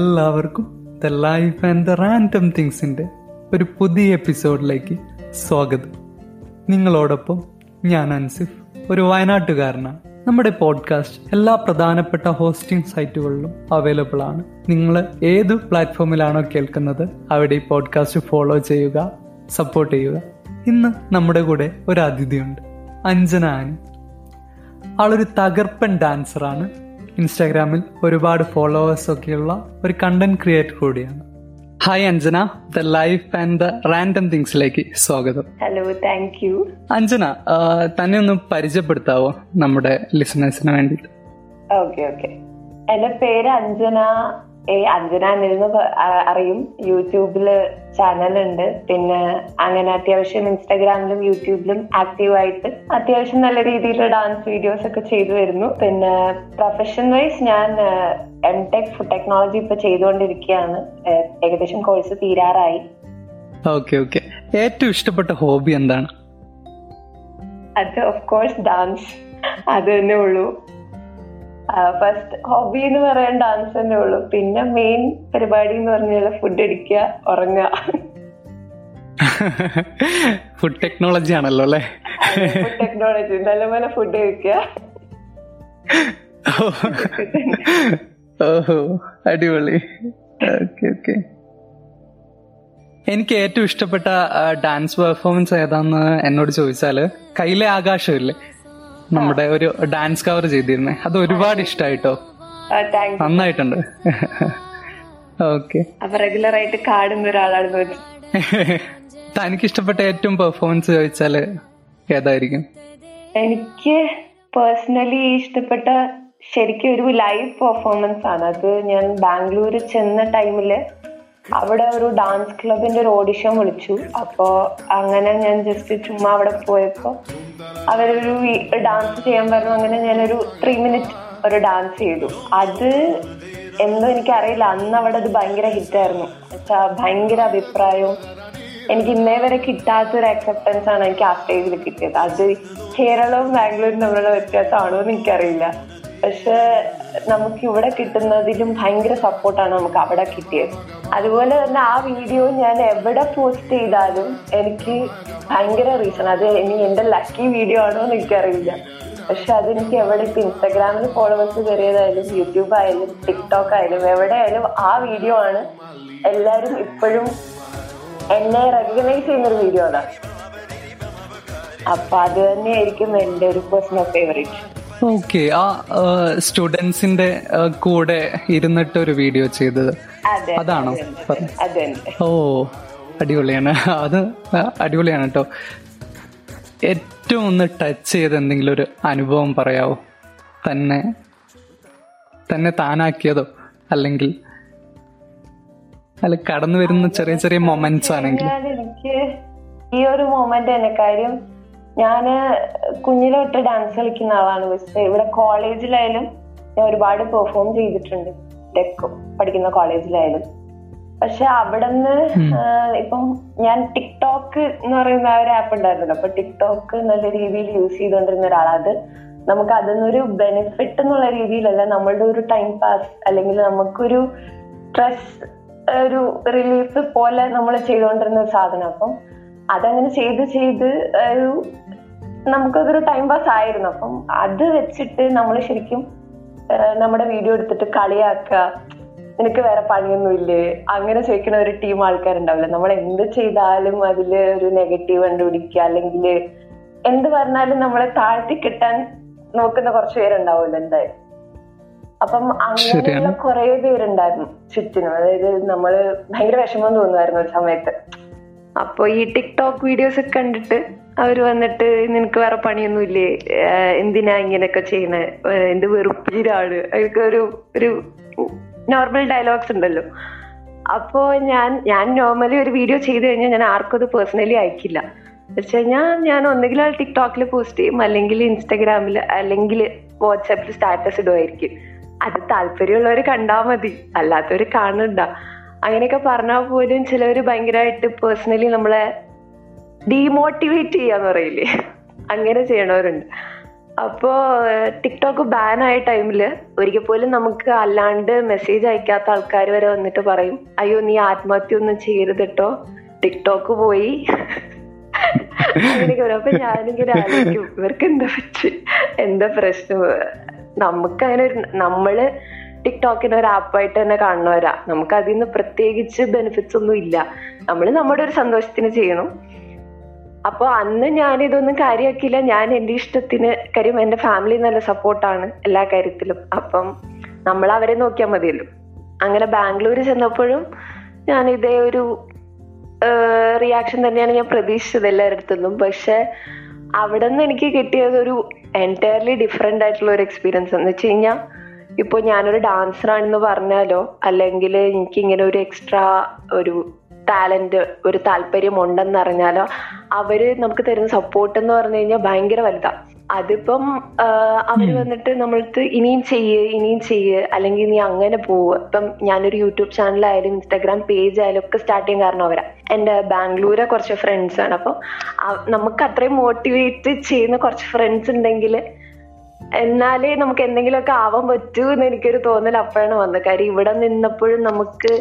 എല്ലാവർക്കും the life and the random തിങ്സിൻ്റെ ഒരു പുതിയ എപ്പിസോഡിലേക്ക് സ്വാഗതം. നിങ്ങളോടൊപ്പം ഞാൻ അൻസിഫ്, ഒരു വയനാട്ടുകാരനാണ്. നമ്മുടെ പോഡ്കാസ്റ്റ് എല്ലാ പ്രധാനപ്പെട്ട ഹോസ്റ്റിംഗ് സൈറ്റുകളിലും അവൈലബിൾ ആണ്. നിങ്ങൾ ഏത് പ്ലാറ്റ്ഫോമിലാണോ കേൾക്കുന്നത് അവിടെ ഈ പോഡ്കാസ്റ്റ് ഫോളോ ചെയ്യുക, സപ്പോർട്ട് ചെയ്യുക. ഇന്ന് നമ്മുടെ കൂടെ ഒരു അതിഥിയുണ്ട്, അഞ്ജന അനിൽ. ആളൊരു തകർപ്പൻ ഡാൻസറാണ്. ഇൻസ്റ്റാഗ്രാമിൽ ഒരുപാട് ഫോളോവേഴ്സ് ഒക്കെയുള്ള ഒരു കണ്ടന്റ് ക്രിയേറ്റർ കൂടിയാണ്. Hi Anjana, the life and the random തിങ്സിലേക്ക് സ്വാഗതം. Hello, thank you. അഞ്ജന, തന്നെ ഒന്ന് പരിചയപ്പെടുത്താവോ നമ്മുടെ ലിസണേഴ്സിന് വേണ്ടിട്ട്? ഓക്കെ ഓക്കെ, എന്റെ പേര് അഞ്ജന. അഞ്ജന അനിൽ അറിയും. യൂട്യൂബില് ചാനലുണ്ട്. പിന്നെ അങ്ങനെ അത്യാവശ്യം ഇൻസ്റ്റാഗ്രാമിലും യൂട്യൂബിലും ആക്റ്റീവായിട്ട് അത്യാവശ്യം നല്ല രീതിയിൽ ഡാൻസ് വീഡിയോസ് ഒക്കെ ചെയ്തു വരുന്നു. പിന്നെ പ്രൊഫഷൻ വൈസ് ഞാൻ M.tech ഫുഡ് ടെക്നോളജി ഇപ്പൊ ചെയ്തുകൊണ്ടിരിക്കുകയാണ്. ഏകദേശം കോഴ്സ് തീരാറായി. Okay okay. ഏറ്റവും ഇഷ്ടപ്പെട്ട ഹോബി എന്താണ്? അത് ഓഫ് കോഴ്സ് ഡാൻസ്, അത് തന്നെ ഉള്ളൂ. ഫസ്റ്റ് ഹോബി എന്ന് പറയാൻ ഡാൻസ് തന്നെ ഉള്ളു. പിന്നെ മെയിൻ പരിപാടി എന്ന് പറഞ്ഞാൽ ഫുഡ് അടിക്കുക, ഉറങ്ങുക. ഫുഡ് ടെക്നോളജി ആണല്ലോ അല്ലേ? ഫുഡ് ടെക്നോളജി, നല്ലപോലെ ഫുഡ് കഴിക്കുക. ഓഹോ, അടിപൊളി. Okay okay. എനിക്ക് ഏറ്റവും ഇഷ്ടപ്പെട്ട ഡാൻസ് പെർഫോമൻസ് ഏതാന്ന് എന്നോട് ചോദിച്ചാല് കയ്യിലെ ആകാശമില്ലേ, നമ്മുടെ ഒരു ഡാൻസ് കവർ ചെയ്തിരുന്നേ, അത് ഒരുപാട് ഇഷ്ടായിട്ടോ, നന്നായിട്ടുണ്ട്. ഓക്കെ. റെഗുലർ ആയിട്ട് കാണുന്ന ഒരാളാണ്. തനിക്ക് ഇഷ്ടപ്പെട്ട ഏറ്റവും പെർഫോമൻസ് ചോദിച്ചാല് ഏതായിരിക്കും? എനിക്ക് പേഴ്സണലി ഇഷ്ടപ്പെട്ട ശരിക്കും ഒരു ലൈവ് പെർഫോമൻസ് ആണ്. അത് ഞാൻ ബാംഗ്ലൂർ ചെന്ന ടൈമില് അവിടെ ഒരു ഡാൻസ് ക്ലബിന്റെ ഒരു ഓഡിഷൻ വിളിച്ചു. അപ്പോ അങ്ങനെ ഞാൻ ജസ്റ്റ് ചുമ്മാ അവിടെ പോയപ്പോ അവരൊരു ഡാൻസ് ചെയ്യാൻ പറഞ്ഞു. അങ്ങനെ ഞാനൊരു 3 മിനിറ്റ് ഒരു ഡാൻസ് ചെയ്തു. അത് എന്തോ എനിക്കറിയില്ല, അന്ന് അവിടെ അത് ഭയങ്കര ഹിറ്റായിരുന്നു. വെച്ചാൽ ഭയങ്കര അഭിപ്രായവും. എനിക്ക് ഇന്നേ വരെ കിട്ടാത്തൊരു അക്സെപ്റ്റൻസ് ആണ് എനിക്ക് ആ സ്റ്റേജിൽ കിട്ടിയത്. അത് കേരളവും ബാംഗ്ലൂരും തമ്മിലുള്ള വ്യത്യാസമാണോ എന്ന് എനിക്കറിയില്ല, പക്ഷെ നമുക്ക് ഇവിടെ കിട്ടുന്നതിലും ഭയങ്കര സപ്പോർട്ടാണ് നമുക്ക് അവിടെ കിട്ടിയത്. അതുപോലെ തന്നെ ആ വീഡിയോ ഞാൻ എവിടെ പോസ്റ്റ് ചെയ്താലും എനിക്ക് ഭയങ്കര റീസൺ. അത് ഇനി എൻ്റെ ലക്കി വീഡിയോ ആണോ എന്ന് എനിക്കറിയില്ല, പക്ഷെ അതെനിക്ക് എവിടെ ഇപ്പം ഇൻസ്റ്റാഗ്രാമിൽ ഫോളോവേഴ്സ് കയറിയതായാലും യൂട്യൂബ് ആയാലും ടിക്ടോക്ക് ആയാലും എവിടെ ആയാലും ആ വീഡിയോ ആണ് എല്ലാവരും ഇപ്പോഴും എന്നെ റെക്കഗ്നൈസ് ചെയ്യുന്നൊരു വീഡിയോ ആണ്. അപ്പം അത് തന്നെയായിരിക്കും എൻ്റെ ഒരു പേഴ്സണൽ ഫേവറേറ്റ്. ഓക്കെ. ആ സ്റ്റുഡൻസിന്റെ കൂടെ ഇരുന്നിട്ട് ഒരു വീഡിയോ ചെയ്തത് അതാണോ? ഓ, അടിപൊളിയാണ്. അത് അടിപൊളിയാണ് കേട്ടോ. ഏറ്റവും ഒന്ന് ടച്ച് ചെയ്ത് എന്തെങ്കിലും ഒരു അനുഭവം പറയാവോ? തന്നെ തന്നെ താനാക്കിയതോ അല്ലെങ്കിൽ അല്ല കടന്നു വരുന്ന ചെറിയ ചെറിയ മൊമെന്റ്സ് ആണെങ്കിൽ? എനിക്ക് ഈ ഒരു മൊമെന്റ് എന്നെ കാര്യം ഞാന് കുഞ്ഞിലെ തൊട്ട് ഡാൻസ് കളിക്കുന്ന ആളാണ്. പക്ഷേ ഇവിടെ കോളേജിലായാലും ഞാൻ ഒരുപാട് പെർഫോം ചെയ്തിട്ടുണ്ട്, ടെക് പഠിക്കുന്ന കോളേജിലായാലും. പക്ഷെ അവിടെ നിന്ന് ഇപ്പം ഞാൻ ടിക്ടോക്ക് എന്ന് പറയുന്ന ഒരു ആപ്പ് ഉണ്ടായിരുന്നല്ലോ, അപ്പൊ ടിക്ടോക്ക് നല്ല രീതിയിൽ യൂസ് ചെയ്തുകൊണ്ടിരുന്ന ഒരാളത് നമുക്ക് അതിൽ നിന്നൊരു ബെനിഫിറ്റ് എന്നുള്ള രീതിയിലല്ല, നമ്മളുടെ ഒരു ടൈം പാസ് അല്ലെങ്കിൽ നമുക്കൊരു സ്ട്രെസ് ഒരു റിലീഫ് പോലെ നമ്മൾ ചെയ്തുകൊണ്ടിരുന്ന ഒരു സാധനം. അപ്പം അതങ്ങനെ ചെയ്ത് ചെയ്ത് ഒരു നമുക്കതൊരു ടൈം പാസ് ആയിരുന്നു. അപ്പം അത് വെച്ചിട്ട് നമ്മൾ ശരിക്കും നമ്മുടെ വീഡിയോ എടുത്തിട്ട് കളിയാക്കുക, നിനക്ക് വേറെ പണിയൊന്നുമില്ലേ അങ്ങനെ ചോദിക്കണ ഒരു ടീം ആൾക്കാരുണ്ടാവില്ല. നമ്മൾ എന്ത് ചെയ്താലും അതിൽ ഒരു നെഗറ്റീവ് കണ്ടുപിടിക്കുക അല്ലെങ്കിൽ എന്ത് പറഞ്ഞാലും നമ്മളെ താഴ്ത്തി കിട്ടാൻ നോക്കുന്ന കുറച്ച് പേരുണ്ടാവുമല്ലോ എന്തായാലും. അപ്പം അങ്ങനെയുള്ള കുറെ പേരുണ്ടായിരുന്നു ചുറ്റിനും. അതായത് നമ്മള് ഭയങ്കര വിഷമം തോന്നുമായിരുന്നു ഒരു സമയത്ത്. അപ്പോൾ ഈ ടിക്ടോക്ക് വീഡിയോസ് ഒക്കെ കണ്ടിട്ട് അവർ വന്നിട്ട് നിനക്ക് വേറെ പണിയൊന്നുമില്ലേ, എന്തിനാ ഇങ്ങനെയൊക്കെ ചെയ്യണേ, എന്ത് വെറുപ്പീരാണ്, അതൊക്കെ ഒരു ഒരു നോർമൽ ഡയലോഗ്സ് ഉണ്ടല്ലോ. അപ്പോൾ ഞാൻ നോർമലി ഒരു വീഡിയോ ചെയ്ത് കഴിഞ്ഞാൽ ഞാൻ ആർക്കും അത് പേഴ്സണലി അയക്കില്ല. വെച്ച് കഴിഞ്ഞാൽ ഞാൻ ഒന്നുകിൽ അത് ടിക്ടോക്കിൽ പോസ്റ്റ് ചെയ്യും, അല്ലെങ്കിൽ ഇൻസ്റ്റാഗ്രാമിൽ, അല്ലെങ്കിൽ വാട്സാപ്പിൽ സ്റ്റാറ്റസ് ഇടുമായിരിക്കും. അത് താല്പര്യമുള്ളവർ കണ്ടാൽ മതി, അല്ലാത്തവർ കാണണ്ട. അങ്ങനെയൊക്കെ പറഞ്ഞാൽ പോലും ചിലവർ ഭയങ്കരമായിട്ട് പേഴ്സണലി നമ്മളെ ഡീമോട്ടിവേറ്റ് ചെയ്യാന്ന് പറയില്ലേ, അങ്ങനെ ചെയ്യണവരുണ്ട്. അപ്പോൾ ടിക്ടോക്ക് ബാൻ ആയ ടൈമിൽ ഒരിക്കൽ പോലും നമുക്ക് അല്ലാണ്ട് മെസ്സേജ് അയക്കാത്ത ആൾക്കാർ വരെ വന്നിട്ട് പറയും, അയ്യോ നീ ആത്മഹത്യ ഒന്നും ചെയ്യരുതിട്ടോ, ടിക്ടോക്ക് പോയി അങ്ങനെയൊക്കെ. അപ്പൊ ഞാനിങ്ങനെ ആലോചിക്കും ഇവർക്ക് എന്താ പറ്റി, എന്താ പ്രശ്നം. നമുക്കങ്ങനെ നമ്മള് ടിക്ടോക്കിനെ ഒരു ആപ്പായിട്ട് തന്നെ കാണുന്നവരാ, നമുക്ക് അതിൽ നിന്ന് പ്രത്യേകിച്ച് ബെനിഫിറ്റ്സ് ഒന്നും ഇല്ല, നമ്മൾ നമ്മുടെ ഒരു സന്തോഷത്തിന് ചെയ്യണം. അപ്പോൾ അന്ന് ഞാനിതൊന്നും കാര്യമാക്കിയില്ല, ഞാൻ എൻ്റെ ഇഷ്ടത്തിന്. കാര്യം എൻ്റെ ഫാമിലി നല്ല സപ്പോർട്ടാണ് എല്ലാ കാര്യത്തിലും, അപ്പം നമ്മൾ അവരെ നോക്കിയാൽ മതിയല്ലോ. അങ്ങനെ ബാംഗ്ലൂർ ചെന്നപ്പോഴും ഞാൻ ഇതേ ഒരു റിയാക്ഷൻ തന്നെയാണ് ഞാൻ പ്രതീക്ഷിച്ചത് എല്ലാവരുടെ അടുത്തുനിന്നും. പക്ഷെ അവിടെ നിന്ന് എനിക്ക് കിട്ടിയത് ഒരു എൻറ്റയർലി ഡിഫറെൻ്റ് ആയിട്ടുള്ള ഒരു എക്സ്പീരിയൻസ് എന്ന് വെച്ച് കഴിഞ്ഞാൽ, ഇപ്പോൾ ഞാനൊരു ഡാൻസറാണെന്ന് പറഞ്ഞാലോ അല്ലെങ്കിൽ എനിക്കിങ്ങനെ ഒരു എക്സ്ട്രാ ഒരു ടാലന്റ് ഒരു താല്പര്യം ഉണ്ടെന്ന് അറിഞ്ഞാലോ അവർ നമുക്ക് തരുന്ന സപ്പോർട്ട് എന്ന് പറഞ്ഞു കഴിഞ്ഞാൽ ഭയങ്കര വലുതാണ്. അതിപ്പം അവർ വന്നിട്ട് നമ്മൾക്ക് ഇനിയും ചെയ്യ് അല്ലെങ്കിൽ നീ അങ്ങനെ പോവുക. ഇപ്പം ഞാനൊരു യൂട്യൂബ് ചാനലായാലും ഇൻസ്റ്റാഗ്രാം പേജ് ആയാലും ഒക്കെ സ്റ്റാർട്ട് ചെയ്യാൻ കാരണം അവരാ. എൻ്റെ ബാംഗ്ലൂരെ കുറച്ച് ഫ്രണ്ട്സാണ്, അപ്പം നമുക്ക് അത്രയും മോട്ടിവേറ്റ് ചെയ്യുന്ന കുറച്ച് ഫ്രണ്ട്സ് ഉണ്ടെങ്കിൽ എന്നാലേ നമുക്ക് എന്തെങ്കിലുമൊക്കെ ആവാൻ പറ്റൂ എന്ന് എനിക്കൊരു തോന്നൽ അപ്പോഴാണ് വന്നത്. കാര്യം ഇവിടെ നിന്നപ്പോഴും നമുക്ക്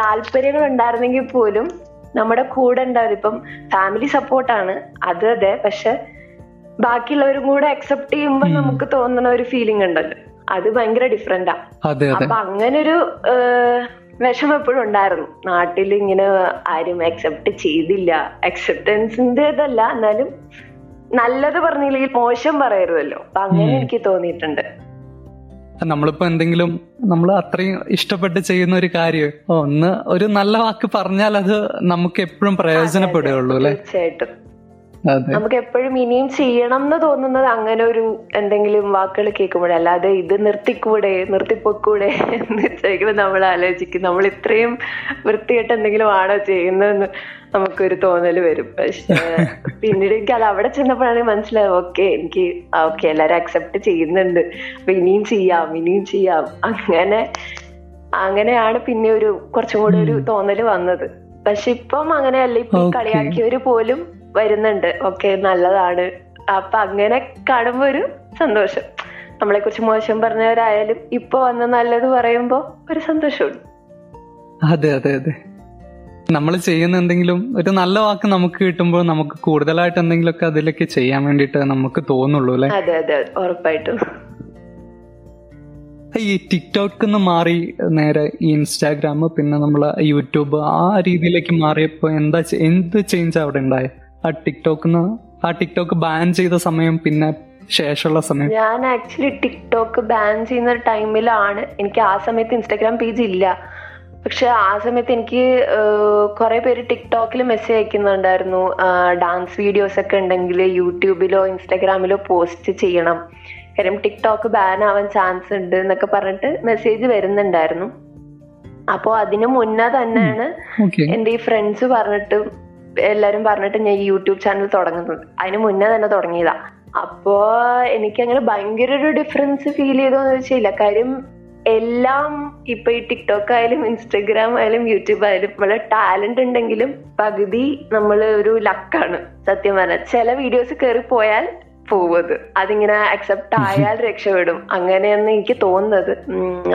താല്പര്യങ്ങൾ ഉണ്ടായിരുന്നെങ്കിൽ പോലും നമ്മുടെ കൂടെ ഉണ്ടാവില്ല. ഇപ്പം ഫാമിലി സപ്പോർട്ടാണ് അത്, അതെ, പക്ഷെ ബാക്കിയുള്ളവരും കൂടെ അക്സെപ്റ്റ് ചെയ്യുമ്പോൾ നമുക്ക് തോന്നുന്ന ഒരു ഫീലിംഗ് ഉണ്ടല്ലോ, അത് ഭയങ്കര ഡിഫറെന്റാ. അപ്പൊ അങ്ങനൊരു വിഷമം എപ്പോഴും ഉണ്ടായിരുന്നു നാട്ടിൽ, ഇങ്ങനെ ആരും അക്സെപ്റ്റ് ചെയ്തില്ല. അക്സെപ്റ്റൻസിൻ്റെതല്ല, എന്നാലും നല്ലത് പറഞ്ഞില്ലെങ്കിൽ മോശം പറയരുതല്ലോ, അപ്പൊ അങ്ങനെ എനിക്ക് തോന്നിയിട്ടുണ്ട്. നമ്മളിപ്പോ എന്തെങ്കിലും നമ്മൾ അത്രയും ഇഷ്ടപ്പെട്ട് ചെയ്യുന്ന ഒരു കാര്യം ഒന്ന് ഒരു നല്ല വാക്ക് പറഞ്ഞാൽ അത് നമുക്ക് എപ്പോഴും പ്രയോജനപ്പെടുകയുള്ളൂ അല്ലെ. തീർച്ചയായിട്ടും നമുക്ക് എപ്പോഴും ഇനിയും ചെയ്യണം എന്ന് തോന്നുന്നത് അങ്ങനെ ഒരു എന്തെങ്കിലും വാക്കുകൾ കേൾക്കുമ്പോഴേ. അല്ലാതെ ഇത് നിർത്തിപ്പോക്കൂടെ എന്ന് ചോദിക്കുമ്പോൾ നമ്മൾ ആലോചിക്കും നമ്മൾ ഇത്രയും വൃത്തിയായിട്ട് എന്തെങ്കിലും ആണോ ചെയ്യുന്നതെന്ന് നമുക്കൊരു തോന്നല് വരും. പക്ഷെ പിന്നീട് എനിക്ക് അത് അവിടെ ചെന്നപ്പോഴാണ് മനസ്സിലായത്, ഓക്കെ എല്ലാരും അക്സെപ്റ്റ് ചെയ്യുന്നുണ്ട്, അപ്പൊ ഇനിയും ചെയ്യാം അങ്ങനെയാണ് പിന്നെ ഒരു കുറച്ചും കൂടെ ഒരു തോന്നല് വന്നത്. പക്ഷെ ഇപ്പം അങ്ങനെയല്ല, ഇപ്പൊ കളിയാക്കിയവര് പോലും വരുന്നുണ്ട്, ഓക്കെ നല്ലതാണ്. അപ്പൊ അങ്ങനെ കാണുമ്പോ ഒരു സന്തോഷം, നമ്മളെ കുറിച്ച് മോശം പറഞ്ഞവരായാലും ഇപ്പൊ വന്ന് നല്ലത് പറയുമ്പോ ഒരു സന്തോഷമുണ്ട്. അതെ നമ്മൾ ചെയ്യുന്ന എന്തെങ്കിലും ഒരു നല്ല വാക്ക് നമുക്ക് കിട്ടുമ്പോൾ നമുക്ക് കൂടുതലായിട്ട് എന്തെങ്കിലുമൊക്കെ അതിലൊക്കെ ചെയ്യാൻ വേണ്ടിട്ട് നമുക്ക് തോന്നുള്ളൂ അല്ലെ. അതെ ഉറപ്പായിട്ടും. ഈ ടിക്ടോക്ക് മാറി നേരെ ഈ ഇൻസ്റ്റാഗ്രാം പിന്നെ നമ്മളെ യൂട്യൂബ് ആ രീതിയിലേക്ക് മാറിയപ്പോ എന്ത് ചേഞ്ച് അവിടെ ഉണ്ടായി? ടിക്ടോക്ക് ബാൻ ചെയ്ത സമയം പിന്നെ ശേഷമുള്ള സമയം, ഞാൻ ആക്ച്വലി ടിക്ടോക്ക് ബാൻ ചെയ്യുന്ന ടൈമിലാണ്, എനിക്ക് ആ സമയത്ത് ഇൻസ്റ്റാഗ്രാം പേജ് ഇല്ല, പക്ഷെ ആ സമയത്ത് എനിക്ക് കുറെ പേര് ടിക്ടോക്കിൽ മെസ്സേജ് അയക്കുന്നുണ്ടായിരുന്നു, ഡാൻസ് വീഡിയോസ് ഒക്കെ ഉണ്ടെങ്കിൽ യൂട്യൂബിലോ ഇൻസ്റ്റാഗ്രാമിലോ പോസ്റ്റ് ചെയ്യണം, കാര്യം ടിക്ടോക്ക് ബാൻ ആവാൻ ചാൻസ് ഉണ്ട് എന്നൊക്കെ പറഞ്ഞിട്ട് മെസ്സേജ് വരുന്നുണ്ടായിരുന്നു. അപ്പോൾ അതിന് മുന്നേ തന്നെയാണ് എൻ്റെ ഈ ഫ്രണ്ട്സ് എല്ലാരും പറഞ്ഞിട്ട് ഞാൻ ഈ യൂട്യൂബ് ചാനൽ തുടങ്ങുന്നത്, അതിന് മുന്നേ തന്നെ തുടങ്ങിയതാ. അപ്പോ എനിക്കങ്ങനെ ഭയങ്കര ഒരു ഡിഫറൻസ് ഫീൽ ചെയ്തോന്ന് ചോദിച്ചില്ല. കാര്യം എല്ലാം ഇപ്പൊ ഈ ടിക്ടോക്ക് ആയാലും ഇൻസ്റ്റഗ്രാം ആയാലും യൂട്യൂബ് ആയാലും വളരെ ടാലന്റ് ഉണ്ടെങ്കിലും പകുതി നമ്മള് ഒരു ലക്കാണ് സത്യം പറഞ്ഞാൽ. ചില വീഡിയോസ് കയറി പോയാൽ പോവത്, അതിങ്ങനെ അക്സെപ്റ്റ് ആയാൽ രക്ഷപ്പെടും, അങ്ങനെയാണ് എനിക്ക് തോന്നുന്നത്.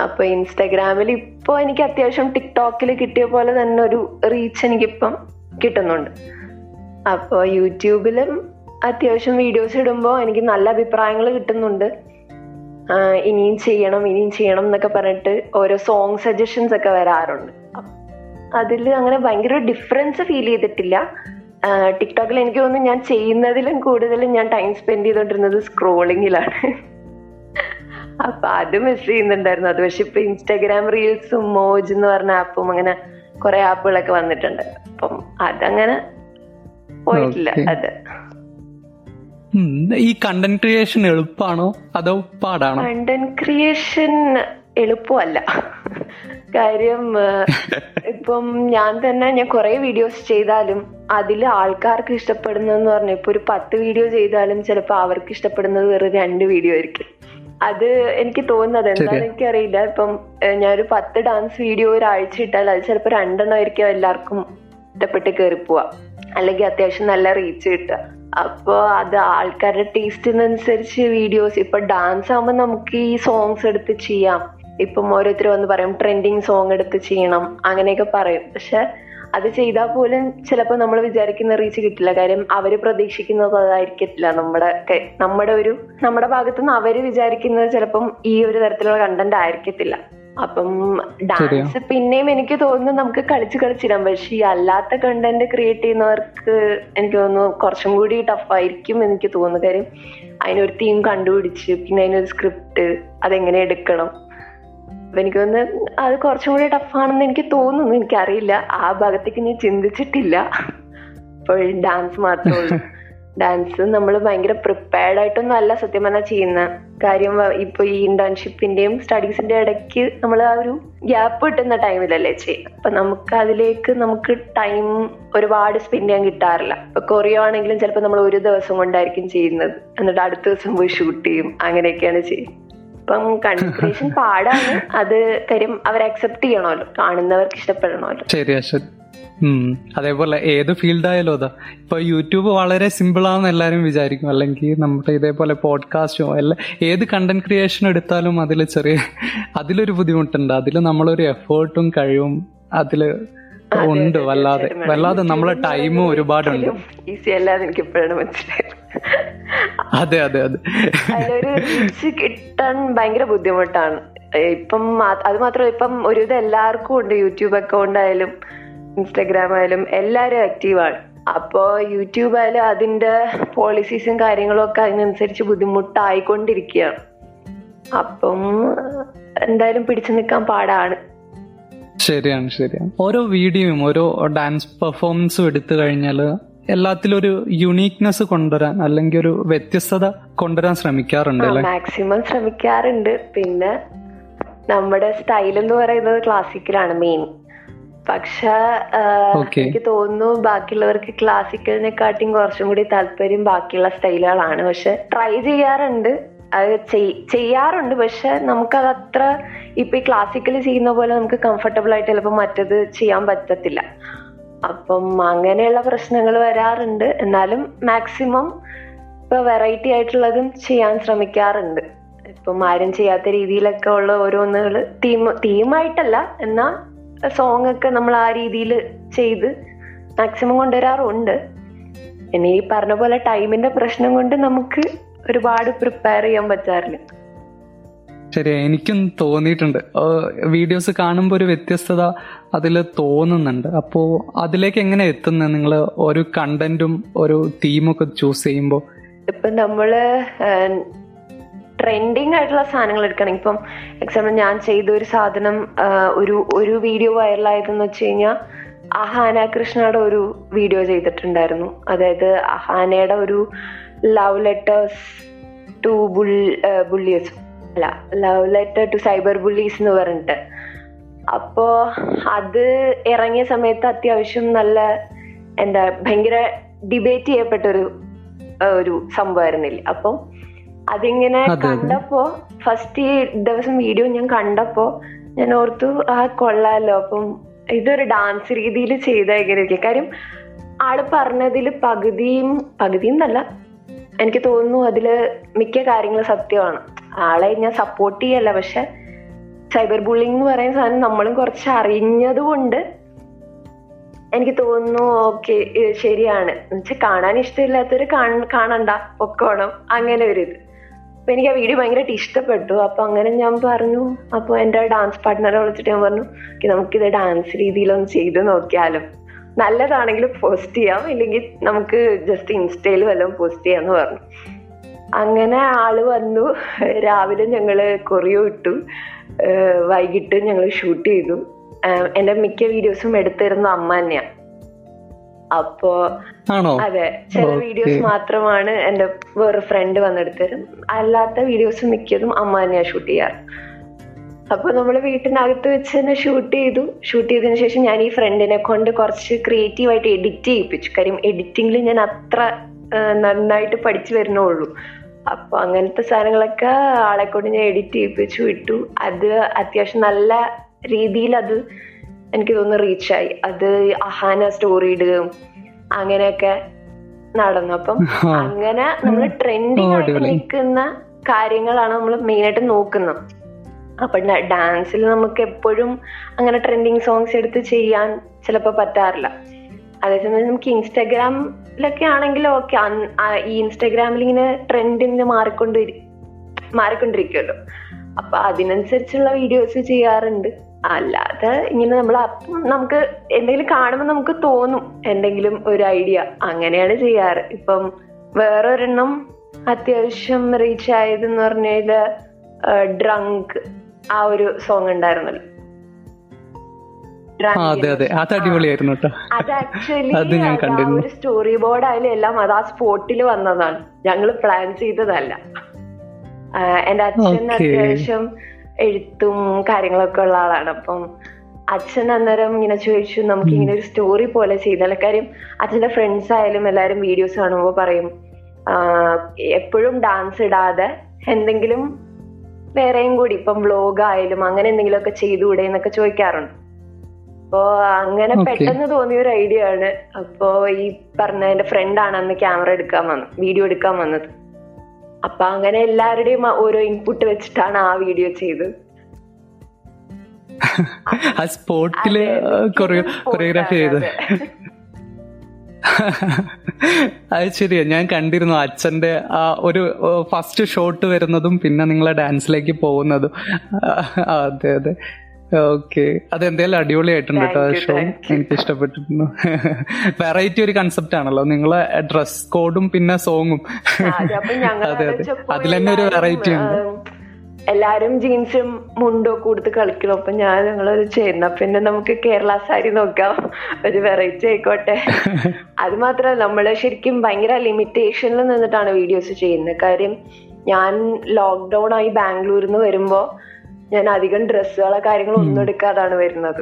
അപ്പൊ ഇൻസ്റ്റഗ്രാമിൽ ഇപ്പൊ എനിക്ക് അത്യാവശ്യം ടിക്ടോക്കിൽ കിട്ടിയ പോലെ തന്നെ ഒരു റീച്ച് എനിക്കിപ്പം കിട്ടുന്നുണ്ട്. അപ്പോൾ യൂട്യൂബിലും അത്യാവശ്യം വീഡിയോസ് ഇടുമ്പോൾ എനിക്ക് നല്ല അഭിപ്രായങ്ങൾ കിട്ടുന്നുണ്ട്, ഇനിയും ചെയ്യണം എന്നൊക്കെ പറഞ്ഞിട്ട് ഓരോ സോങ് സജഷൻസ് ഒക്കെ വരാറുണ്ട്. അതിൽ അങ്ങനെ ഭയങ്കര ഡിഫറൻസ് ഫീൽ ചെയ്തിട്ടില്ല. ടിക്ടോക്കിൽ എനിക്ക് തോന്നുന്നു ഞാൻ ചെയ്യുന്നതിലും കൂടുതലും ഞാൻ ടൈം സ്പെൻഡ് ചെയ്തുകൊണ്ടിരുന്നത് സ്ക്രോളിങ്ങിലാണ്, അപ്പം അത് മിസ് ചെയ്യുന്നുണ്ടായിരുന്നു അത്. പക്ഷെ ഇപ്പം ഇൻസ്റ്റാഗ്രാം റീൽസും മോജ് എന്ന് പറഞ്ഞ ആപ്പും അങ്ങനെ കുറെ ആപ്പുകളൊക്കെ വന്നിട്ടുണ്ട്, അപ്പം അതങ്ങനെ പോയിട്ടില്ല. അത് ഈ കണ്ടന്റ് ക്രിയേഷൻ എളുപ്പമാണോ അതോ പാടാണോ? കണ്ടന്റ് ക്രിയേഷൻ എളുപ്പമല്ല, കാര്യം ഇപ്പം ഞാൻ കുറെ വീഡിയോസ് ചെയ്താലും അതിൽ ആൾക്കാർക്ക് ഇഷ്ടപ്പെടുന്നതെന്ന് പറഞ്ഞാൽ ഇപ്പൊ ഒരു 10 വീഡിയോ ചെയ്താലും ചിലപ്പോൾ അവർക്ക് ഇഷ്ടപ്പെടുന്നത് വെറും 2 വീഡിയോ ആയിരിക്കും. അത് എനിക്ക് തോന്നുന്നത് എന്താണെന്ന് എനിക്കറിയില്ല. ഇപ്പം ഞാനൊരു 10 ഡാൻസ് വീഡിയോ ഒരാഴ്ച ഇട്ടാൽ അത് ചിലപ്പോൾ 2 ആയിരിക്കും എല്ലാവർക്കും ഇഷ്ടപ്പെട്ട് കയറിപ്പോവാ, അല്ലെങ്കിൽ അത്യാവശ്യം നല്ല റീച്ച് കിട്ടുക. അപ്പോൾ അത് ആൾക്കാരുടെ ടേസ്റ്റിനനുസരിച്ച് വീഡിയോസ്. ഇപ്പൊ ഡാൻസ് ആകുമ്പോൾ നമുക്ക് ഈ സോങ്സ് എടുത്ത് ചെയ്യാം, ഇപ്പം ഓരോരുത്തർ വന്ന് പറയും ട്രെൻഡിങ് സോങ് എടുത്ത് ചെയ്യണം അങ്ങനെയൊക്കെ പറയും. പക്ഷെ അത് ചെയ്താൽ പോലും ചിലപ്പോൾ നമ്മൾ വിചാരിക്കുന്ന റീച്ച് കിട്ടില്ല. കാര്യം അവർ പ്രതീക്ഷിക്കുന്നത് അതായിരിക്കത്തില്ല നമ്മുടെ ഭാഗത്തു നിന്ന്. അവർ വിചാരിക്കുന്നത് ചിലപ്പം ഈ ഒരു തരത്തിലുള്ള കണ്ടന്റ് ആയിരിക്കത്തില്ല. അപ്പം ഡാൻസ് പിന്നെയും എനിക്ക് തോന്നുന്നു നമുക്ക് കളിച്ചിടാം. പക്ഷെ ഈ അല്ലാത്ത കണ്ടന്റ് ക്രിയേറ്റ് ചെയ്യുന്നവർക്ക് എനിക്ക് തോന്നുന്നു കുറച്ചും കൂടി ടഫായിരിക്കും എനിക്ക് തോന്നുന്നു. കാര്യം അതിനൊരു തീം കണ്ടുപിടിച്ച് പിന്നെ അതിനൊരു സ്ക്രിപ്റ്റ് അതെങ്ങനെ എടുക്കണം, അപ്പം എനിക്ക് തോന്നുന്നു അത് കുറച്ചും കൂടി ടഫാണെന്ന് എനിക്ക് തോന്നുന്നു. എനിക്കറിയില്ല, ആ ഭാഗത്തേക്ക് ഞാൻ ചിന്തിച്ചിട്ടില്ല. അപ്പോൾ ഡാൻസ് മാത്രമേ ഉള്ളൂ. ഡാൻസ് നമ്മൾ ഭയങ്കര പ്രിപ്പയർഡ് ആയിട്ടൊന്നും അല്ല സത്യം പറഞ്ഞാൽ ചെയ്യുന്ന കാര്യം. ഇപ്പൊ ഈ ഇന്റേൺഷിപ്പിന്റെയും സ്റ്റഡീസിന്റെ ഇടയ്ക്ക് നമ്മൾ ആ ഒരു ഗ്യാപ്പ് കിട്ടുന്ന ടൈമിലല്ലേ ചെയ്യുന്നത്. അപ്പൊ നമുക്ക് അതിലേക്ക് ടൈം ഒരുപാട് സ്പെൻഡ് ചെയ്യാൻ കിട്ടാറില്ല. ഇപ്പൊ കൊറിയോ ആണെങ്കിലും ചിലപ്പോൾ നമ്മൾ ഒരു ദിവസം കൊണ്ടായിരിക്കും ചെയ്യുന്നത്, എന്നിട്ട് അടുത്ത ദിവസം പോയി ഷൂട്ട് ചെയ്യും, അങ്ങനെയൊക്കെയാണ് ചെയ്യുന്നത്. അപ്പം കൺസെൻട്രേഷൻ പാടാണ്. അത് കാര്യം അവർ അക്സെപ്റ്റ് ചെയ്യണമല്ലോ, കാണുന്നവർക്ക് ഇഷ്ടപ്പെടണമല്ലോ. അതേപോലെ ഏത് ഫീൽഡായാലും അതാ. ഇപ്പൊ യൂട്യൂബ് വളരെ സിമ്പിളാണെന്ന് എല്ലാവരും വിചാരിക്കും, അല്ലെങ്കിൽ നമ്മുടെ ഇതേപോലെ പോഡ്കാസ്റ്റോ അല്ല ഏത് കണ്ടന്റ് ക്രിയേഷൻ എടുത്താലും അതിലൊരു ബുദ്ധിമുട്ടുണ്ട്. അതിൽ നമ്മളൊരു എഫേർട്ടും കഴിവും അതില് ഉണ്ട്. വല്ലാതെ നമ്മളെ ടൈമും ഒരുപാടുണ്ട്. അതെ അതെ അതെ അതിലൊരു കിട്ടാൻ ഭയങ്കര ബുദ്ധിമുട്ടാണ്. ഇപ്പം അത് മാത്രമല്ല, ഇപ്പം ഒരുവിധം എല്ലാവർക്കും ഉണ്ട് യൂട്യൂബ് അക്കൗണ്ട് ആയാലും ഇൻസ്റ്റാഗ്രാം ആയാലും എല്ലാവരും ആക്റ്റീവാണ്. അപ്പോൾ യൂട്യൂബ് ആയാലും അതിൻ്റെ പോളിസീസും കാര്യങ്ങളും ഒക്കെ അതിനനുസരിച്ച് ബുദ്ധിമുട്ടായിക്കൊണ്ടിരിക്കുകയാണ്. അപ്പം എന്തായാലും പിടിച്ചു നിൽക്കാൻ പാടാണ്. ശരിയാണ്. ഓരോ വീഡിയോയും ഓരോ ഡാൻസ് പെർഫോമൻസും എടുത്തു കഴിഞ്ഞാൽ എല്ലാത്തിലൊരു യുണീക്നെസ് കൊണ്ടുവരാൻ അല്ലെങ്കിൽ ഒരു വ്യത്യസ്തത കൊണ്ടുവരാൻ ശ്രമിക്കാറുണ്ട്, മാക്സിമം ശ്രമിക്കാറുണ്ട്. പിന്നെ നമ്മുടെ സ്റ്റൈൽ എന്ന് പറയുന്നത് ക്ലാസിക്കലാണ് മെയിൻ. പക്ഷെ എനിക്ക് തോന്നുന്നു ബാക്കിയുള്ളവർക്ക് ക്ലാസിക്കലിനെക്കാട്ടിയും കുറച്ചും കൂടി താല്പര്യം ബാക്കിയുള്ള സ്റ്റൈലുകളാണ്. പക്ഷെ ട്രൈ ചെയ്യാറുണ്ട്, അത് ചെയ്യാറുണ്ട്. പക്ഷെ നമുക്കത് അത്ര ഇപ്പൊ ഈ ക്ലാസിക്കൽ ചെയ്യുന്ന പോലെ നമുക്ക് കംഫർട്ടബിൾ ആയിട്ട് ചിലപ്പോൾ മറ്റത് ചെയ്യാൻ പറ്റത്തില്ല. അപ്പം അങ്ങനെയുള്ള പ്രശ്നങ്ങൾ വരാറുണ്ട്. എന്നാലും മാക്സിമം ഇപ്പൊ വെറൈറ്റി ആയിട്ടുള്ളതും ചെയ്യാൻ ശ്രമിക്കാറുണ്ട്. ഇപ്പം ആരും ചെയ്യാത്ത രീതിയിലൊക്കെ ഉള്ള ഓരോന്നുകൾ തീമായിട്ടല്ല, എന്നാൽ സോങ് ഒക്കെ നമ്മൾ ആ രീതിയിൽ ചെയ്ത് മാക്സിമം കൊണ്ടുവരാറുണ്ട്. ഇനി ഈ പറഞ്ഞ പോലെ ടൈമിന്റെ പ്രശ്നം കൊണ്ട് നമുക്ക് ഒരുപാട് പ്രിപ്പയർ ചെയ്യാൻ പറ്റാറില്ല. ശരിയാ, എനിക്കും തോന്നിയിട്ടുണ്ട് വീഡിയോസ് കാണുമ്പോൾ ഒരു വ്യത്യസ്തത അതിൽ തോന്നുന്നുണ്ട്. അപ്പോൾ അതിലേക്ക് എങ്ങനെ എത്തുന്നത് നിങ്ങൾ ഒരു കണ്ടന്റും ഒരു തീമൊക്കെ ചൂസ് ചെയ്യുമ്പോൾ? ഇപ്പം നമ്മള് ട്രെൻഡിങ് ആയിട്ടുള്ള സാധനങ്ങൾ എടുക്കണമെങ്കിൽ ഇപ്പം എക്സാമ്പിൾ ഞാൻ ചെയ്ത ഒരു സാധനം ഒരു വീഡിയോ വൈറലായതെന്ന് വെച്ച് കഴിഞ്ഞാൽ അഹാന കൃഷ്ണയുടെ ഒരു വീഡിയോ ചെയ്തിട്ടുണ്ടായിരുന്നു. അതായത് അഹാനയുടെ ഒരു ലവ് ലെറ്റേഴ്സ് ടു ബുള്ളീസ് അല്ല love letter to cyber bullies എന്ന് പറഞ്ഞിട്ട്. അപ്പോൾ അത് ഇറങ്ങിയ സമയത്ത് അത്യാവശ്യം നല്ല ഭയങ്കര ഡിബേറ്റ് ചെയ്യപ്പെട്ടൊരു സംഭവമായിരുന്നില്ല. അപ്പം അതിങ്ങനെ കണ്ടപ്പോ ഫസ്റ്റ് ഈ ദിവസം വീഡിയോ ഞാൻ കണ്ടപ്പോ ഞാൻ ഓർത്തു കൊള്ളാലോ, അപ്പം ഇതൊരു ഡാൻസ് രീതിയിൽ ചെയ്താൽ എങ്ങനെയൊക്കെ. കാര്യം ആള് പറഞ്ഞതിൽ പകുതിയെന്നല്ല എനിക്ക് തോന്നുന്നു അതില് മിക്ക കാര്യങ്ങളും സത്യമാണ്. ആളെ ഞാൻ സപ്പോർട്ട് ചെയ്യല്ല, പക്ഷെ സൈബർ ബുള്ളിങ് എന്ന് പറയുന്ന സാധനം നമ്മളും കുറച്ച് അറിഞ്ഞത് കൊണ്ട് എനിക്ക് തോന്നുന്നു ഓക്കെ ശരിയാണ്. എന്നുവെച്ചാൽ കാണാൻ ഇഷ്ടമില്ലാത്തവര് കാണണ്ട പൊക്കോണം, അങ്ങനെ ഒരു ഇത്. അപ്പൊ എനിക്ക് ആ വീഡിയോ ഭയങ്കരമായിട്ട് ഇഷ്ടപ്പെട്ടു. അപ്പൊ അങ്ങനെ ഞാൻ പറഞ്ഞു, അപ്പൊ എൻ്റെ ഡാൻസ് പാർട്ട്ണറെ വിളിച്ചിട്ട് ഞാൻ പറഞ്ഞു നമുക്കിത് ഡാൻസ് രീതിയിലൊന്ന് ചെയ്ത് നോക്കിയാലോ, നല്ലതാണെങ്കിൽ പോസ്റ്റ് ചെയ്യാം, ഇല്ലെങ്കിൽ നമുക്ക് ജസ്റ്റ് ഇൻസ്റ്റയിൽ വല്ലതും പോസ്റ്റ് ചെയ്യാന്ന് പറഞ്ഞു. അങ്ങനെ ആള് വന്നു, രാവിലെ ഞങ്ങള് കൊറിയോ ഇട്ടു, വൈകിട്ട് ഞങ്ങൾ ഷൂട്ട് ചെയ്തു. എന്റെ മിക്ക വീഡിയോസും എടുത്തിരുന്ന അമ്മ തന്നെയാണ്. അപ്പോ അതെ, ചില വീഡിയോസ് മാത്രമാണ് എന്റെ വേറെ ഫ്രണ്ട് വന്നെടുത്തരും, അല്ലാത്ത വീഡിയോസ് മിക്കതും അമ്മ തന്നെയാണ് ഷൂട്ട് ചെയ്യാറ്. അപ്പൊ നമ്മള് വീട്ടിനകത്ത് വെച്ച് തന്നെ ഷൂട്ട് ചെയ്തതിന് ശേഷം ഞാൻ ഈ ഫ്രണ്ടിനെ കൊണ്ട് കുറച്ച് ക്രിയേറ്റീവായിട്ട് എഡിറ്റ് ചെയ്യിപ്പിച്ചു. കാര്യം എഡിറ്റിംഗിൽ ഞാൻ അത്ര നന്നായിട്ട് പഠിച്ചു വരുന്നുള്ളൂ. അപ്പൊ അങ്ങനത്തെ സാധനങ്ങളൊക്കെ ആളെ കൊണ്ട് ഞാൻ എഡിറ്റ് ചെയ്യിപ്പിച്ചു ഇട്ടു. അത് അത്യാവശ്യം നല്ല രീതിയിൽ അത് എനിക്ക് തോന്നുന്നു റീച്ചായി. അത് അഹാന സ്റ്റോറി ഇടുകയും അങ്ങനെയൊക്കെ നടന്നു. അപ്പം അങ്ങനെ നമ്മൾ ട്രെൻഡിങ് ആയിട്ട് നിൽക്കുന്ന കാര്യങ്ങളാണ് നമ്മൾ മെയിനായിട്ട് നോക്കുന്നത്. അപ്പൊ ഡാൻസിൽ നമുക്ക് എപ്പോഴും അങ്ങനെ ട്രെൻഡിങ് സോങ്സ് എടുത്ത് ചെയ്യാൻ ചിലപ്പോൾ പറ്റാറില്ല. അതേസമയം നമുക്ക് ഇൻസ്റ്റാഗ്രാമിലൊക്കെ ആണെങ്കിലും ഓക്കെ, ഈ ഇൻസ്റ്റാഗ്രാമിൽ ഇങ്ങനെ ട്രെൻഡിന് മാറിക്കൊണ്ടിരിക്കുമല്ലോ, അപ്പൊ അതിനനുസരിച്ചുള്ള വീഡിയോസ് ചെയ്യാറുണ്ട്. അല്ലാതെ ഇങ്ങനെ നമ്മൾ നമുക്ക് എന്തെങ്കിലും കാണുമ്പോൾ നമുക്ക് തോന്നും എന്തെങ്കിലും ഒരു ഐഡിയ, അങ്ങനെയാണ് ചെയ്യാറ്. ഇപ്പം വേറൊരെണ്ണം അത്യാവശ്യം റീച്ച് ആയതെന്ന് പറഞ്ഞാൽ ഡ്രങ്ക്, ആ ഒരു സോങ് ഉണ്ടായിരുന്നല്ലോ, അത് ആക്ച്വലി സ്റ്റോറി ബോർഡ് ആയാലും എല്ലാം അത് ആ സ്പോട്ടിൽ വന്നതാണ്, ഞങ്ങൾ പ്ലാൻ ചെയ്തതല്ല. എന്റെ അച്ഛൻ അത്യാവശ്യം എഴുത്തും കാര്യങ്ങളൊക്കെ ഉള്ള ആളാണ്. അപ്പം അച്ഛൻ അന്നേരം ഇങ്ങനെ ചോദിച്ചു നമുക്ക് ഇങ്ങനെ ഒരു സ്റ്റോറി പോലെ ചെയ്താൽ, കാര്യം അച്ഛൻ്റെ ഫ്രണ്ട്സ് ആയാലും എല്ലാവരും വീഡിയോസ് കാണുമ്പോൾ പറയും എപ്പോഴും ഡാൻസ് ഇടാതെ എന്തെങ്കിലും വേറെയും കൂടി, ഇപ്പം വ്ലോഗ് ആയാലും അങ്ങനെ എന്തെങ്കിലുമൊക്കെ ചെയ്തുകൂടെ എന്നൊക്കെ ചോദിക്കാറുണ്ട്. അപ്പോ അങ്ങനെ പെട്ടെന്ന് തോന്നിയ ഒരു ഐഡിയ ആണ്. അപ്പോ ഈ പറഞ്ഞ എന്റെ ഫ്രണ്ടാണ് അന്ന് ക്യാമറ എടുക്കാൻ വന്നത്, വീഡിയോ എടുക്കാൻ വന്നത്. അപ്പൊ അങ്ങനെ എല്ലാവരുടെയും ഓരോ ഇൻപുട്ട് വെച്ചിട്ടാണ് ആ വീഡിയോ ചെയ്തത്. അത് ശരിയാ, ഞാൻ കണ്ടിരുന്നു അച്ഛന്റെ ആ ഒരു ഫസ്റ്റ് ഷോട്ട് വരുന്നതും പിന്നെ നിങ്ങളെ ഡാൻസിലേക്ക് പോകുന്നതും. അതെ അതെ, ഓക്കെ, അതെന്തായാലും അടിപൊളിയായിട്ടുണ്ട് കേട്ടോ ആ ഷോ, എനിക്ക് ഇഷ്ടപ്പെട്ടിരുന്നു. വെറൈറ്റി ഒരു കൺസെപ്റ്റ് ആണല്ലോ നിങ്ങളെ ഡ്രസ് കോഡും പിന്നെ സോങ്ങും. അതെ അതെ, അതിൽ തന്നെ ഒരു വെറൈറ്റി ഉണ്ട്. എല്ലാരും ജീൻസും മുണ്ടൊക്കെ കൊടുത്ത് കളിക്കണം. അപ്പൊ ഞങ്ങളത് ചെയ്യുന്ന പിന്നെ നമുക്ക് കേരള സാരി നോക്കാം, ഒരു വെറൈറ്റി ആയിക്കോട്ടെ. അത് മാത്രമല്ല നമ്മള് ശരിക്കും ഭയങ്കര ലിമിറ്റേഷനിൽ നിന്നിട്ടാണ് വീഡിയോസ് ചെയ്യുന്നത്. കാര്യം ഞാൻ ലോക്ക്ഡൌൺ ആയി ബാംഗ്ലൂരിൽ നിന്ന് വരുമ്പോ ഞാൻ അധികം ഡ്രസ്സുകളോ കാര്യങ്ങളോ ഒന്നും എടുക്കാതാണ് വരുന്നത്.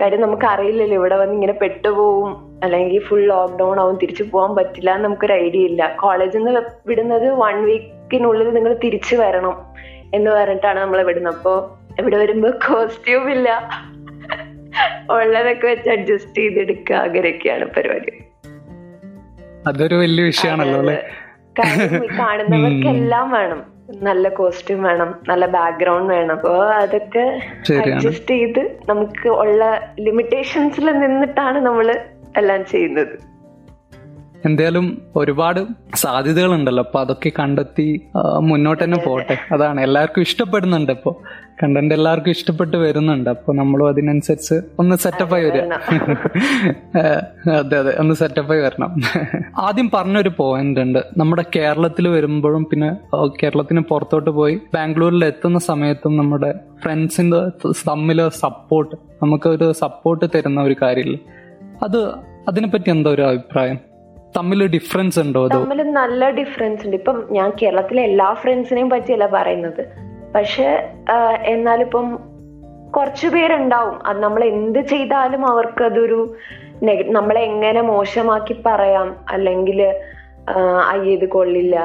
കാര്യം നമുക്ക് അറിയില്ലല്ലോ ഇവിടെ വന്ന് ഇങ്ങനെ പെട്ടുപോകും, അല്ലെങ്കിൽ ഫുൾ ലോക്ക്ഡൌൺ ആവും, തിരിച്ചു പോകാൻ പറ്റില്ല എന്ന് നമുക്കൊരു ഐഡിയ ഇല്ല. കോളേജിൽ നിന്ന് വിടുന്നത് 1 വീക്കിനുള്ളിൽ നിങ്ങൾ തിരിച്ചു വരണം എന്ന് പറഞ്ഞിട്ടാണ് നമ്മളെ വിടുന്നത്. അപ്പോൾ ഇവിടെ വരുമ്പോ കോസ്റ്റ്യൂം ഇല്ല, ഉള്ളതൊക്കെ വെച്ച് അഡ്ജസ്റ്റ് ചെയ്തെടുക്കുക, അങ്ങനെയൊക്കെയാണ് പരിപാടി. അതൊരു വലിയ വിഷയമാണല്ലോ അല്ലേ, കാണുന്നവർക്കെല്ലാം വേണം, നല്ല കോസ്റ്റ്യൂം വേണം, നല്ല ബാക്ക്ഗ്രൗണ്ട് വേണം. അപ്പോ അതൊക്കെ അഡ്ജസ്റ്റ് ചെയ്ത് നമുക്ക് ഉള്ള ലിമിറ്റേഷൻസിൽ നിന്നിട്ടാണ് നമ്മൾ എല്ലാം ചെയ്യുന്നത്. എന്തായാലും ഒരുപാട് സാധ്യതകൾ ഉണ്ടല്ലോ, അപ്പൊ അതൊക്കെ കണ്ടെത്തി മുന്നോട്ട് തന്നെ പോട്ടെ. അതാണ് എല്ലാവർക്കും ഇഷ്ടപ്പെടുന്നുണ്ട്, ഇപ്പൊ കണ്ടന്റ് എല്ലാവർക്കും ഇഷ്ടപ്പെട്ട് വരുന്നുണ്ട്. അപ്പൊ നമ്മളും അതിനനുസരിച്ച് ഒന്ന് സെറ്റപ്പായി വരാം. അതെ അതെ, ഒന്ന് സെറ്റപ്പായി വരണം. ആദ്യം പറഞ്ഞൊരു പോയിന്റ് ഉണ്ട്, നമ്മുടെ കേരളത്തിൽ വരുമ്പോഴും പിന്നെ കേരളത്തിന് പുറത്തോട്ട് പോയി ബാംഗ്ലൂരിൽ എത്തുന്ന സമയത്തും നമ്മുടെ ഫ്രണ്ട്സിന്റെ തമ്മില് സപ്പോർട്ട്, നമുക്കൊരു സപ്പോർട്ട് തരുന്ന ഒരു കാര്യമില്ല, അതിനെപ്പറ്റി എന്താ ഒരു അഭിപ്രായം? തമ്മിൽ ഡിഫറൻസ് ഉണ്ടോ? തമ്മിൽ നല്ല ഡിഫറൻസ് ഉണ്ട്. ഇപ്പം ഞാൻ കേരളത്തിലെ എല്ലാ ഫ്രണ്ട്സിനെയും പറ്റിയല്ല പറയുന്നത്, പക്ഷെ എന്നാലിപ്പം കുറച്ചു പേരുണ്ടാവും അത് നമ്മൾ എന്ത് ചെയ്താലും അവർക്കതൊരു നമ്മളെങ്ങനെ മോശമാക്കി പറയാം, അല്ലെങ്കിൽ അയ്യ ഇത് കൊള്ളില്ല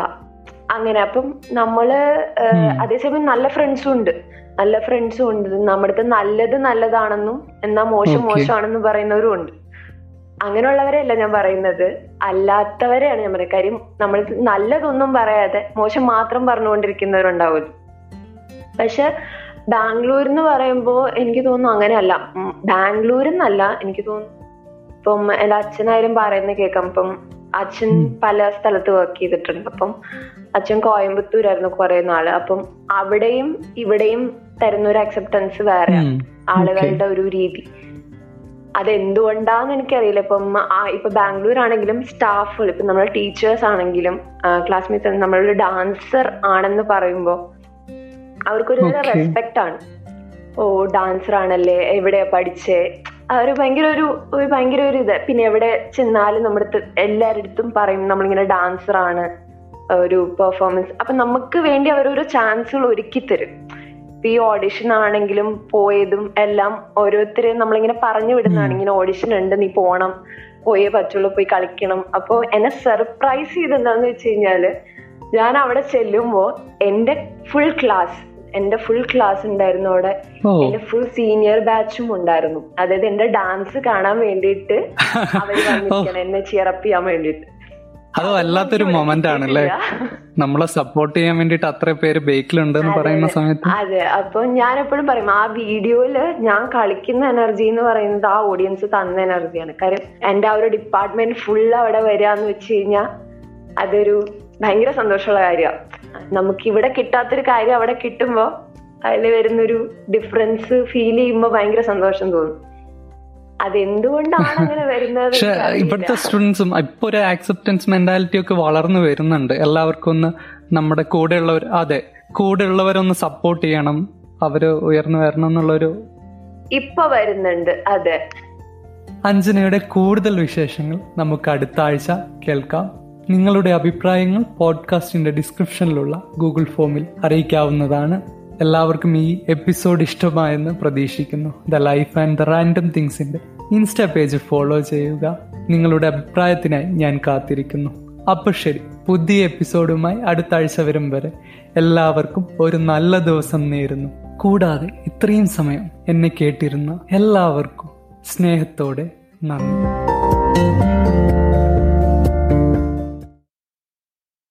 അങ്ങനെ. അപ്പം നമ്മള് അതേസമയം നല്ല ഫ്രണ്ട്സും ഉണ്ട്, നമ്മുടെ അടുത്ത് നല്ലതാണെന്നും എന്നാ മോശമാണെന്നും പറയുന്നവരും ഉണ്ട്. അങ്ങനെയുള്ളവരെയല്ല ഞാൻ പറയുന്നത്, അല്ലാത്തവരെയാണ് ഞാൻ പറയുന്നത്. കാര്യം നമ്മൾ നല്ലതൊന്നും പറയാതെ മോശം മാത്രം പറഞ്ഞുകൊണ്ടിരിക്കുന്നവരുണ്ടാവുമല്ലോ. പക്ഷെ ബാംഗ്ലൂർ എന്ന് പറയുമ്പോൾ എനിക്ക് തോന്നുന്നു അങ്ങനെയല്ല, ബാംഗ്ലൂരെന്നല്ല എനിക്ക് തോന്നുന്നു. ഇപ്പം എൻ്റെ അച്ഛനായാലും പറയുന്നത് കേൾക്കാം. ഇപ്പം അച്ഛൻ പല സ്ഥലത്ത് വർക്ക് ചെയ്തിട്ടുണ്ട്. അപ്പം അച്ഛൻ കോയമ്പത്തൂരായിരുന്നു കുറെ നാള്. അപ്പം അവിടെയും ഇവിടെയും തരുന്ന ഒരു അക്സെപ്റ്റൻസ് വേറെയാണ്, ആളുകളുടെ ഒരു രീതി. അതെന്തുകൊണ്ടാന്ന് എനിക്കറിയില്ല. ഇപ്പൊ ബാംഗ്ലൂർ ആണെങ്കിലും സ്റ്റാഫുകൾ, ഇപ്പൊ നമ്മുടെ ടീച്ചേഴ്സ് ആണെങ്കിലും ക്ലാസ്മേറ്റ്സ്, നമ്മളൊരു ഡാൻസർ ആണെന്ന് പറയുമ്പോ അവർക്കൊരു റെസ്പെക്ട് ആണ്. ഓ ഡാൻസർ ആണല്ലേ, എവിടെയാ പഠിച്ചേ, അവർ ഭയങ്കര ഒരു ഇത്. പിന്നെ എവിടെ ചെന്നാലും നമ്മുടെ എല്ലാവരുടെ അടുത്തും പറയും നമ്മളിങ്ങനെ ഡാൻസർ ആണ്, ഒരു പെർഫോമൻസ്. അപ്പൊ നമുക്ക് വേണ്ടി അവരൊരു ചാൻസുകൾ ഒരുക്കി തരും. ഈ ഓഡിഷൻ ആണെങ്കിലും പോയതും എല്ലാം ഓരോരുത്തരെയും നമ്മളിങ്ങനെ പറഞ്ഞു വിടുന്നതാണ്, ഇങ്ങനെ ഓഡിഷൻ ഉണ്ട്, നീ പോണം, പോയേ പറ്റുള്ളൂ, പോയി കളിക്കണം. അപ്പൊ എന്നെ സർപ്രൈസ് ചെയ്തെന്താന്ന് വെച്ച് കഴിഞ്ഞാല്, ഞാൻ അവിടെ ചെല്ലുമ്പോ എന്റെ ഫുൾ ക്ലാസ് ഉണ്ടായിരുന്നു അവിടെ. എന്റെ ഫുൾ സീനിയർ ബാച്ചും ഉണ്ടായിരുന്നു. അതായത് എന്റെ ഡാൻസ് കാണാൻ വേണ്ടിയിട്ട് അവര് വന്നിരിക്കണം, എന്നെ ചിയറപ്പ് ചെയ്യാൻ വേണ്ടിയിട്ട്. അത് വല്ലാത്തൊരു മൊമെന്റ് ആണല്ലേ, നമ്മളെ സപ്പോർട്ട് ചെയ്യാൻ വേണ്ടിട്ട് അത്ര പേര് ബേക്കിലുണ്ട് എന്ന് പറയുന്ന സമയത്ത്. അതെ, അപ്പൊ ഞാൻ എപ്പോഴും പറയും ആ വീഡിയോയില് ഞാൻ കളിക്കുന്ന എനർജി എന്ന് പറയുന്നത് ആ ഓഡിയൻസ് തന്ന എനർജിയാണ്. കാര്യം എന്റെ ആ ഒരു ഡിപ്പാർട്ട്മെന്റ് ഫുൾ അവിടെ വരാന്ന് വെച്ച് കഴിഞ്ഞാൽ അതൊരു ഭയങ്കര സന്തോഷമുള്ള കാര്യമാണ്. നമുക്ക് ഇവിടെ കിട്ടാത്തൊരു കാര്യം അവിടെ കിട്ടുമ്പോ അതിൽ വരുന്നൊരു ഡിഫറൻസ് ഫീൽ ചെയ്യുമ്പോ ഭയങ്കര സന്തോഷം തോന്നും. അതെന്തുകൊണ്ടാണ് അങ്ങനെ വരുന്നത്? പക്ഷെ ഇവിടുത്തെ സ്റ്റുഡൻസും ഇപ്പൊ ഒരു ആക്സെപ്റ്റൻസ് മെന്റാലിറ്റി ഒക്കെ വളർന്നു വരുന്നുണ്ട്. എല്ലാവർക്കും ഒന്ന് നമ്മുടെ കൂടെയുള്ളവർ, അതെ കൂടെയുള്ളവരൊന്ന് സപ്പോർട്ട് ചെയ്യണം, അവര് ഉയർന്നു വരണം എന്നുള്ളൊരു ഇപ്പൊ വരുന്നുണ്ട്. അതെ, അഞ്ജനയുടെ കൂടുതൽ വിശേഷങ്ങൾ നമുക്ക് അടുത്ത ആഴ്ച കേൾക്കാം. നിങ്ങളുടെ അഭിപ്രായങ്ങൾ പോഡ്കാസ്റ്റിന്റെ ഡിസ്ക്രിപ്ഷനിലുള്ള ഗൂഗിൾ ഫോമിൽ അറിയിക്കാവുന്നതാണ്. എല്ലാവർക്കും ഈ എപ്പിസോഡ് ഇഷ്ടമായെന്ന് പ്രതീക്ഷിക്കുന്നു. The life and the random തിങ്സിന്റെ ഇൻസ്റ്റാ പേജ് ഫോളോ ചെയ്യുക. നിങ്ങളുടെ അഭിപ്രായത്തിനായി ഞാൻ കാത്തിരിക്കുന്നു. അപ്പോൾ ശരി, പുതിയ എപ്പിസോഡുമായി അടുത്ത ആഴ്ച വരും വരെ എല്ലാവർക്കും ഒരു നല്ല ദിവസം നേരുന്നു. കൂടാതെ ഇത്രയും സമയം എന്നെ കേട്ടിരുന്ന എല്ലാവർക്കും സ്നേഹത്തോടെ നന്ദി.